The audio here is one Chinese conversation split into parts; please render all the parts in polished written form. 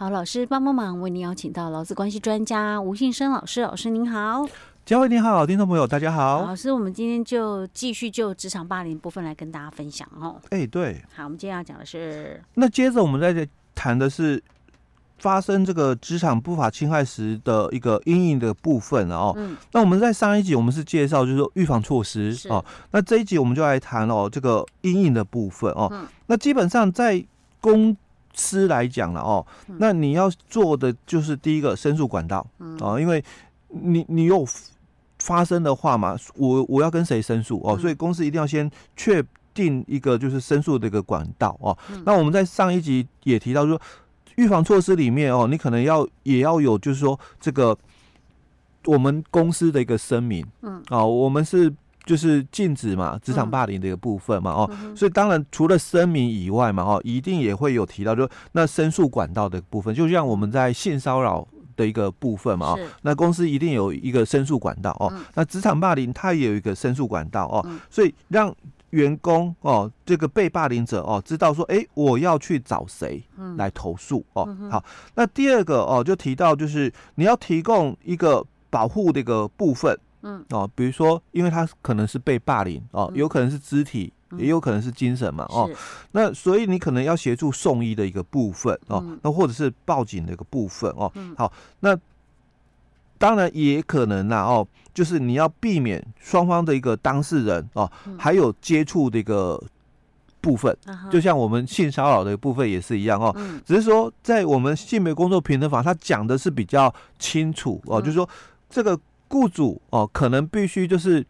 好，老师帮帮忙，为您邀请到劳资关系专家吴信生老师。老师您好。嘉惠您好，听众朋友大家好。老师，我们今天就继续就职场霸凌部分来跟大家分享哦。对。好，我们今天要讲的是，那接着我们再谈的是发生这个职场不法侵害时的一个因应的部分哦。那我们在上一集我们是介绍就是说预防措施哦，那这一集我们就来谈哦这个因应的部分哦。那基本上在公司来讲了哦，那你要做的就是第一个申诉管道哦，因为你有发生的话嘛，我要跟谁申诉哦？所以公司一定要先确定一个就是申诉的一个管道哦。那我们在上一集也提到说，预防措施里面哦，你可能也要有就是说这个我们公司的一个声明，我们是就是禁止嘛职场霸凌的一个部分嘛哦，所以当然除了声明以外嘛哦，一定也会有提到就那申诉管道的部分，就像我们在性骚扰的一个部分嘛，那公司一定有一个申诉管道哦，那职场霸凌它也有一个申诉管道哦，所以让员工哦这个被霸凌者哦知道说，我要去找谁来投诉哦。好，那第二个哦就提到就是你要提供一个保护的一个部分，比如说因为他可能是被霸凌哦，有可能是肢体，也有可能是精神嘛哦，那所以你可能要协助送医的一个部分哦，那或者是报警的一个部分哦。好，那当然也可能啦哦，就是你要避免双方的一个当事人哦，还有接触的一个部分，就像我们性骚扰的部分也是一样哦，只是说在我们性别工作平等法，它讲的是比较清楚哦，就是说这个雇主哦，可能必须就是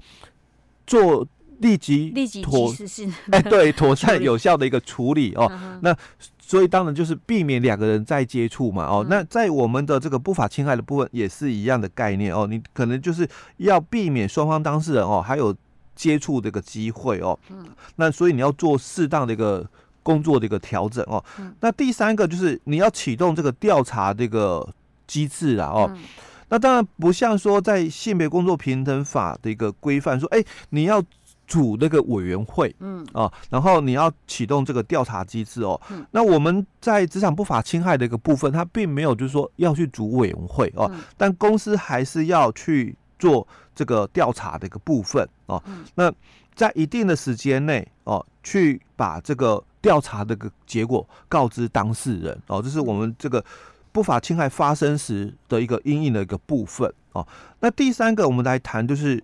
做。立即妥善，对，妥善有效的一个处理哦。那所以当然就是避免两个人再接触嘛哦。那在我们的这个不法侵害的部分也是一样的概念哦。你可能就是要避免双方当事人哦还有接触的一个机会哦。那所以你要做适当的一个工作的一个调整哦。那第三个就是你要启动这个调查这个机制啦哦。那当然不像说在性别工作平等法的一个规范说，你要组那个委员会，然后你要启动这个调查机制哦。那我们在职场不法侵害的一个部分，它并没有就是说要去组委员会哦，但公司还是要去做这个调查的一个部分哦。那在一定的时间内哦，去把这个调查的一个结果告知当事人哦，这是我们这个不法侵害发生时的一个因应的一个部分哦。那第三个，我们来谈就是。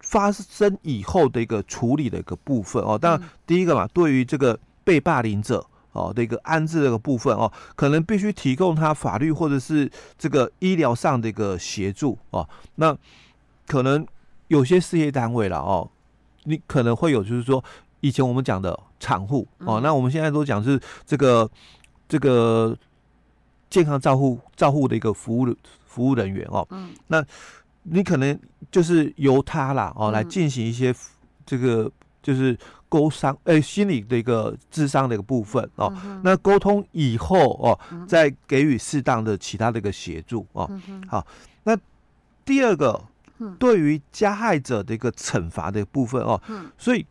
发生以后的一个处理的一个部分哦，当然第一个嘛，对于这个被霸凌者哦的一个安置的一个部分哦，可能必须提供他法律或者是这个医疗上的一个协助哦。那可能有些事业单位啦哦，你可能会有就是说以前我们讲的产护哦，那我们现在都讲是这个健康照护的一个服务人员哦，那。你可能就是由他啦哦来进行一些这个就是沟商心理的一个智商的一个部分哦，那沟通以后哦再给予适当的其他的一个协助哦。好，那第二个对于加害者的一个惩罚的部分哦，所以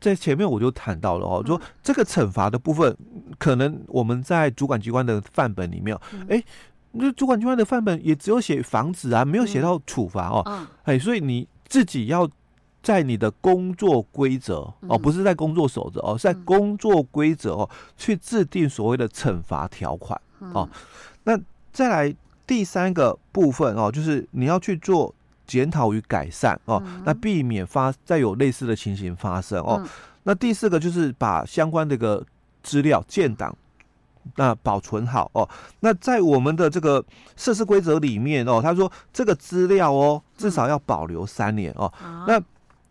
在前面我就谈到了哦，说这个惩罚的部分可能我们在主管机关的范本里面那主管机关的范本也只有写防止啊，没有写到处罚哦。所以你自己要在你的工作规则哦，不是在工作守则哦，是在工作规则哦，去制定所谓的惩罚条款哦。那再来第三个部分哦，就是你要去做检讨与改善哦，那避免再有类似的情形发生哦。那第四个就是把相关的一个资料建档。那保存好哦。那在我们的这个设施规则里面哦，他说这个资料哦，至少要保留3年哦。那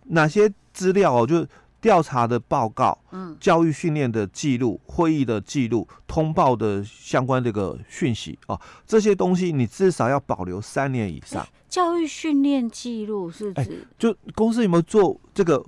哪些资料哦？就是调查的报告、教育训练的记录、会议的记录、通报的相关这个讯息哦，这些东西你至少要保留3年以上。教育训练记录是指、就公司有没有做这个？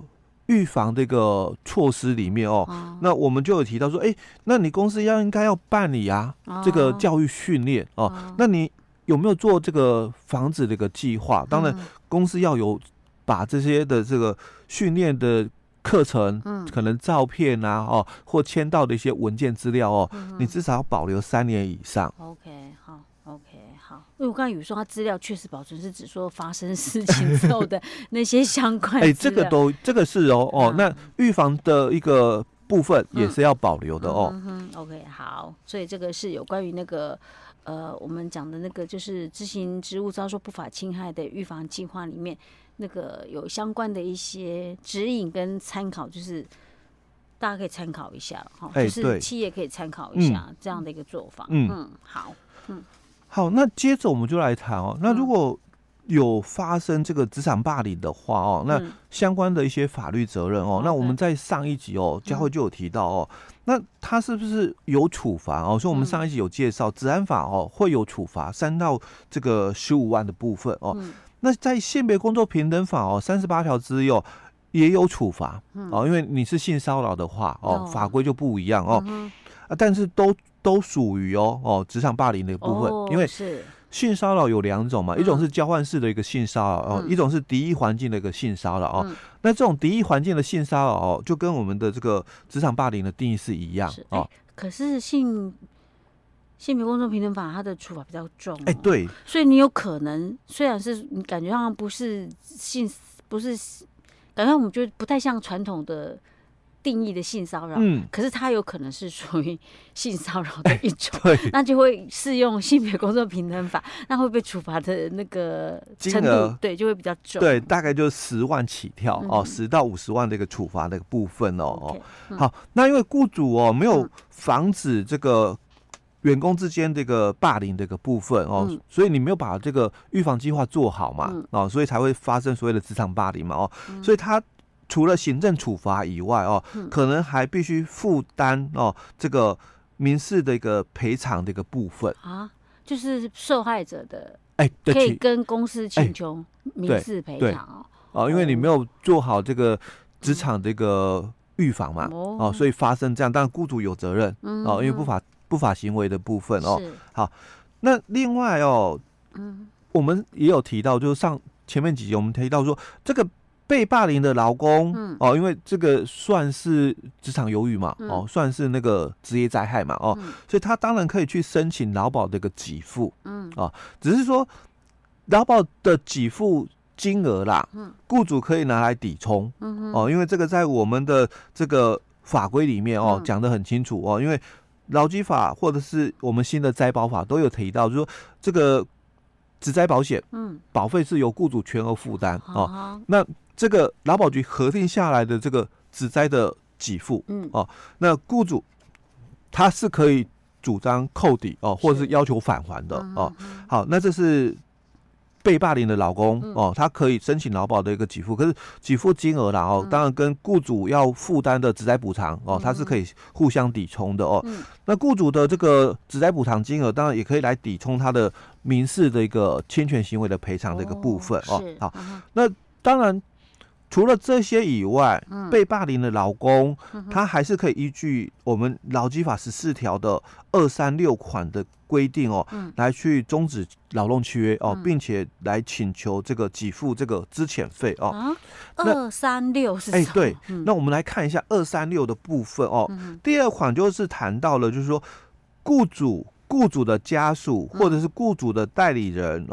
预防这个措施里面哦，那我们就有提到说，那你公司应该要办理啊，这个教育训练哦，那你有没有做这个防止的一个计划？当然，公司要有把这些的这个训练的课程，可能照片啊，哦，或签到的一些文件资料哦，你至少要保留3年以上。OK， 好 ，OK， 好。因为我刚才有说，它资料确实保存是指说发生事情之后的那些相关资料。哎、欸，这个是哦，那预防的一个部分也是要保留的哦。OK， 好，所以这个是有关于那个。我们讲的那个就是执行职务遭受不法侵害的预防计划里面，那个有相关的一些指引跟参考，就是大家可以参考一下哈、欸，就是企业可以参考一下这样的一个做法。好，那接着我们就来谈哦，那如果有发生这个职场霸凌的话哦，那相关的一些法律责任哦，那我们在上一集哦，佳慧就有提到哦。那他是不是有处罚哦？所以我们上一集有介绍，治安法哦会有处罚3到15万的部分哦。那在性别工作平等法哦38条之一也有处罚哦，因为你是性骚扰的话哦，法规就不一样哦。啊，但是都属于职场霸凌的部分，因为是。性骚扰有2种嘛，一种是交换式的一个性骚扰哦，一种是敌意环境的一个性骚扰哦。那这种敌意环境的性骚扰哦，就跟我们的这个职场霸凌的定义是一样哦。可是性别工作平等法它的处罚比较重、哦，哎、欸、对，所以你有可能虽然是你感觉好像不是，感觉我们觉得不太像传统的。定义的性骚扰，可是它有可能是属于性骚扰的一种，欸、那就会适用性别工作平等法，那会被处罚的那个程度，对，就会比较重，对，大概就10万起跳、哦，10到50万的一个处罚的部分哦。Okay， 好，那因为雇主哦没有防止这个员工之间这个霸凌的一个部分哦，所以你没有把这个预防计划做好嘛，哦，所以才会发生所谓的职场霸凌嘛，哦，所以它。除了行政处罚以外哦，可能还必须负担哦这个民事的一个赔偿的一个部分啊，就是受害者的可以跟公司请求民事赔偿哦，因为你没有做好这个职场的一个预防嘛哦，所以发生这样，当然雇主有责任哦，因为不法行为的部分哦。好，那另外哦，我们也有提到，就是前面几集我们提到说这个。被霸凌的劳工、因为这个算是职场忧郁嘛、算是那个职业灾害嘛所以他当然可以去申请劳保的一个给付只是说劳保的给付金额啦雇主可以拿来抵充因为这个在我们的这个法规里面讲得很清楚因为劳基法或者是我们新的灾保法都有提到就是说这个职灾保险保费是由雇主全额负担那这个劳保局核定下来的这个职灾的给付那雇主他是可以主张扣抵或者是要求返还的好，那这是被霸凌的劳工他可以申请劳保的一个给付，可是给付金额啦当然跟雇主要负担的职灾补偿他是可以互相抵充的那雇主的这个职灾补偿金额当然也可以来抵充他的民事的一个侵权行为的赔偿的一个部分好，那当然。除了这些以外，被霸凌的劳工，他还是可以依据我们劳基法14条的236款的规定来去终止劳动契约并且来请求这个给付这个资遣费236是什么？对，那我们来看一下236的部分第2款就是谈到了，就是说雇主的家属或者是雇主的代理人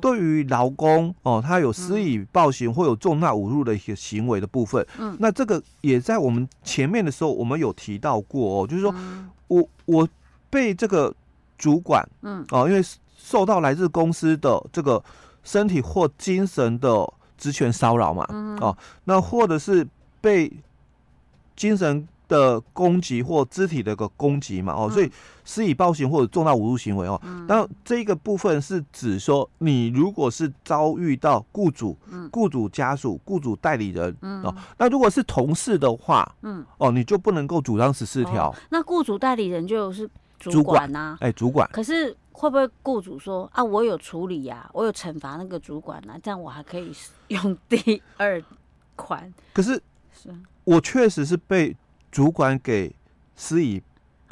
对于劳工他有施以暴行或有重大侮辱的一些行为的部分那这个也在我们前面的时候我们有提到过就是说我被这个主管因为受到来自公司的这个身体或精神的职权骚扰嘛那或者是被精神的攻击或肢体的一个攻击嘛所以施以暴行或者重大侮辱行为那这个部分是指说你如果是遭遇到雇主、雇主家属、雇主代理人那如果是同事的话你就不能够主张14条那雇主代理人就是主管啊主管可是会不会雇主说啊我有处理啊我有惩罚那个主管啊这样我还可以用第2款可是我确实是被主管给施以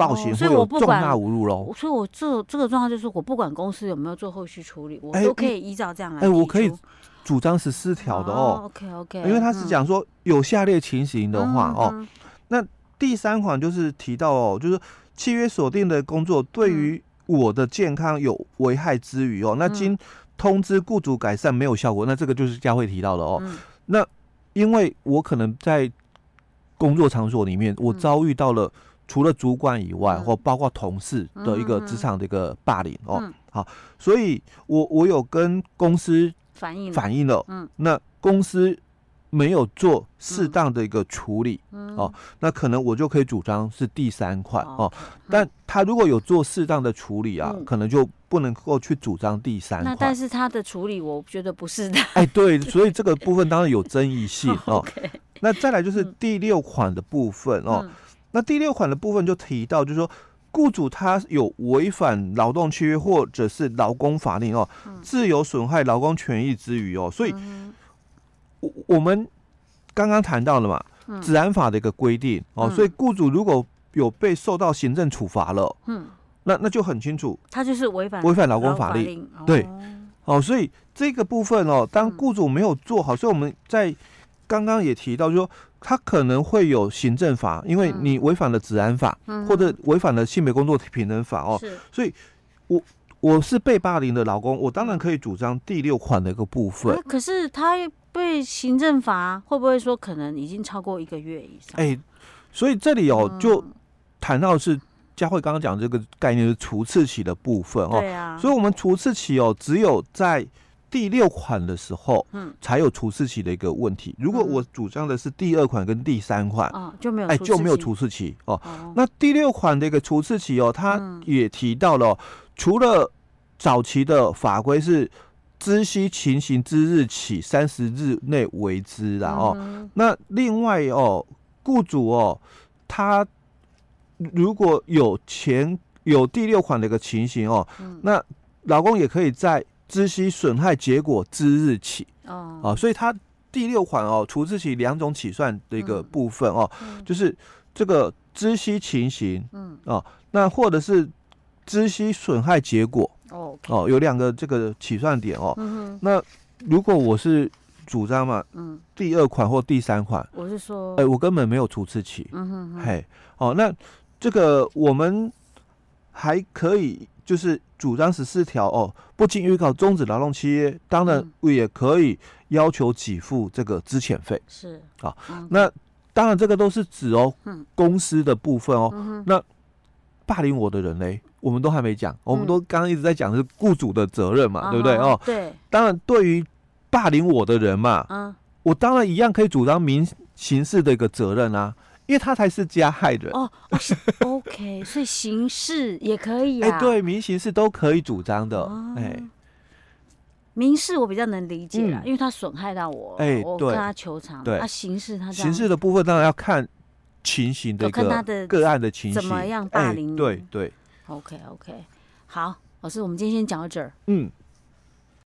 暴行会有重大侮辱喽。所以我这个状况就是，我不管公司有没有做后续处理，我都可以依照这样来提出。我可以主张14条的哦。OK， 因为他是讲说有下列情形的话哦，那第三款就是提到哦，就是契约锁定的工作对于我的健康有危害之余哦，那经通知雇主改善没有效果，那这个就是佳慧提到的哦。那因为我可能在工作场所里面，我遭遇到了除了主管以外，或包括同事的一个职场的一个霸凌哦。好，所以我有跟公司反映了，那公司没有做适当的一个处理哦，那可能我就可以主张是第三款哦。但他如果有做适当的处理啊，可能就不能够去主张第三款。那但是他的处理，我觉得不是的。哎，对，所以这个部分当然有争议性哦。那再来就是第六款的部分哦。那第六款的部分就提到，就是说雇主他有违反劳动契约或者是劳工法令哦，自由损害劳工权益之余哦，所以我们刚刚谈到了嘛，治安法的一个规定哦，所以雇主如果有被受到行政处罚了，那就很清楚，他就是违反劳工法令，对哦，所以这个部分哦，当雇主没有做好，所以我们在刚刚也提到就是说他可能会有行政法，因为你违反了治安法，或者违反了性别工作平等法哦，所以我是被霸凌的劳工，我当然可以主张第六款的一个部分。可是他被行政法会不会说可能已经超过1个月以上？哎，所以这里哦就谈到是佳慧刚刚讲这个概念是除次期的部分哦，对啊，所以我们除次期哦只有在第6款的时候，才有除斥期的一个问题。如果我主张的是第2款跟第3款，就没有，就没有除斥期哦。那第6款的一个除斥期哦，它也提到了，除了早期的法规是知悉情形之日起30日内为之啦哦。那另外哦，雇主哦，他如果有第6款的一个情形哦，那劳工也可以在知悉损害结果之日起啊，所以它第6款哦，除斥期2种起算的一个部分哦，就是这个知悉情形，那或者是知悉损害结果哦，有2个这个起算点哦。那如果我是主张嘛，第2款或第3款，我是说，哎，我根本没有除斥期，嘿，哦，那这个我们还可以就是主张14条哦，不经预告终止劳动契约，当然也可以要求给付这个资遣费。是啊，那当然这个都是指哦公司的部分哦。那霸凌我的人嘞，我们都还没讲，我们都刚刚一直在讲是雇主的责任嘛，对不对哦？对。当然，对于霸凌我的人嘛，我当然一样可以主张刑事的一个责任啊。因为他才是加害人哦是 OK， 所以刑事也可以啊，对，民刑事都可以主张的。民事我比较能理解啦，因为他损害到我，我跟他求偿。对，刑事的部分当然要看情形的一个个案的情形怎么样霸凌。对对 ，OK， 好，老师，我们今天先讲到这儿。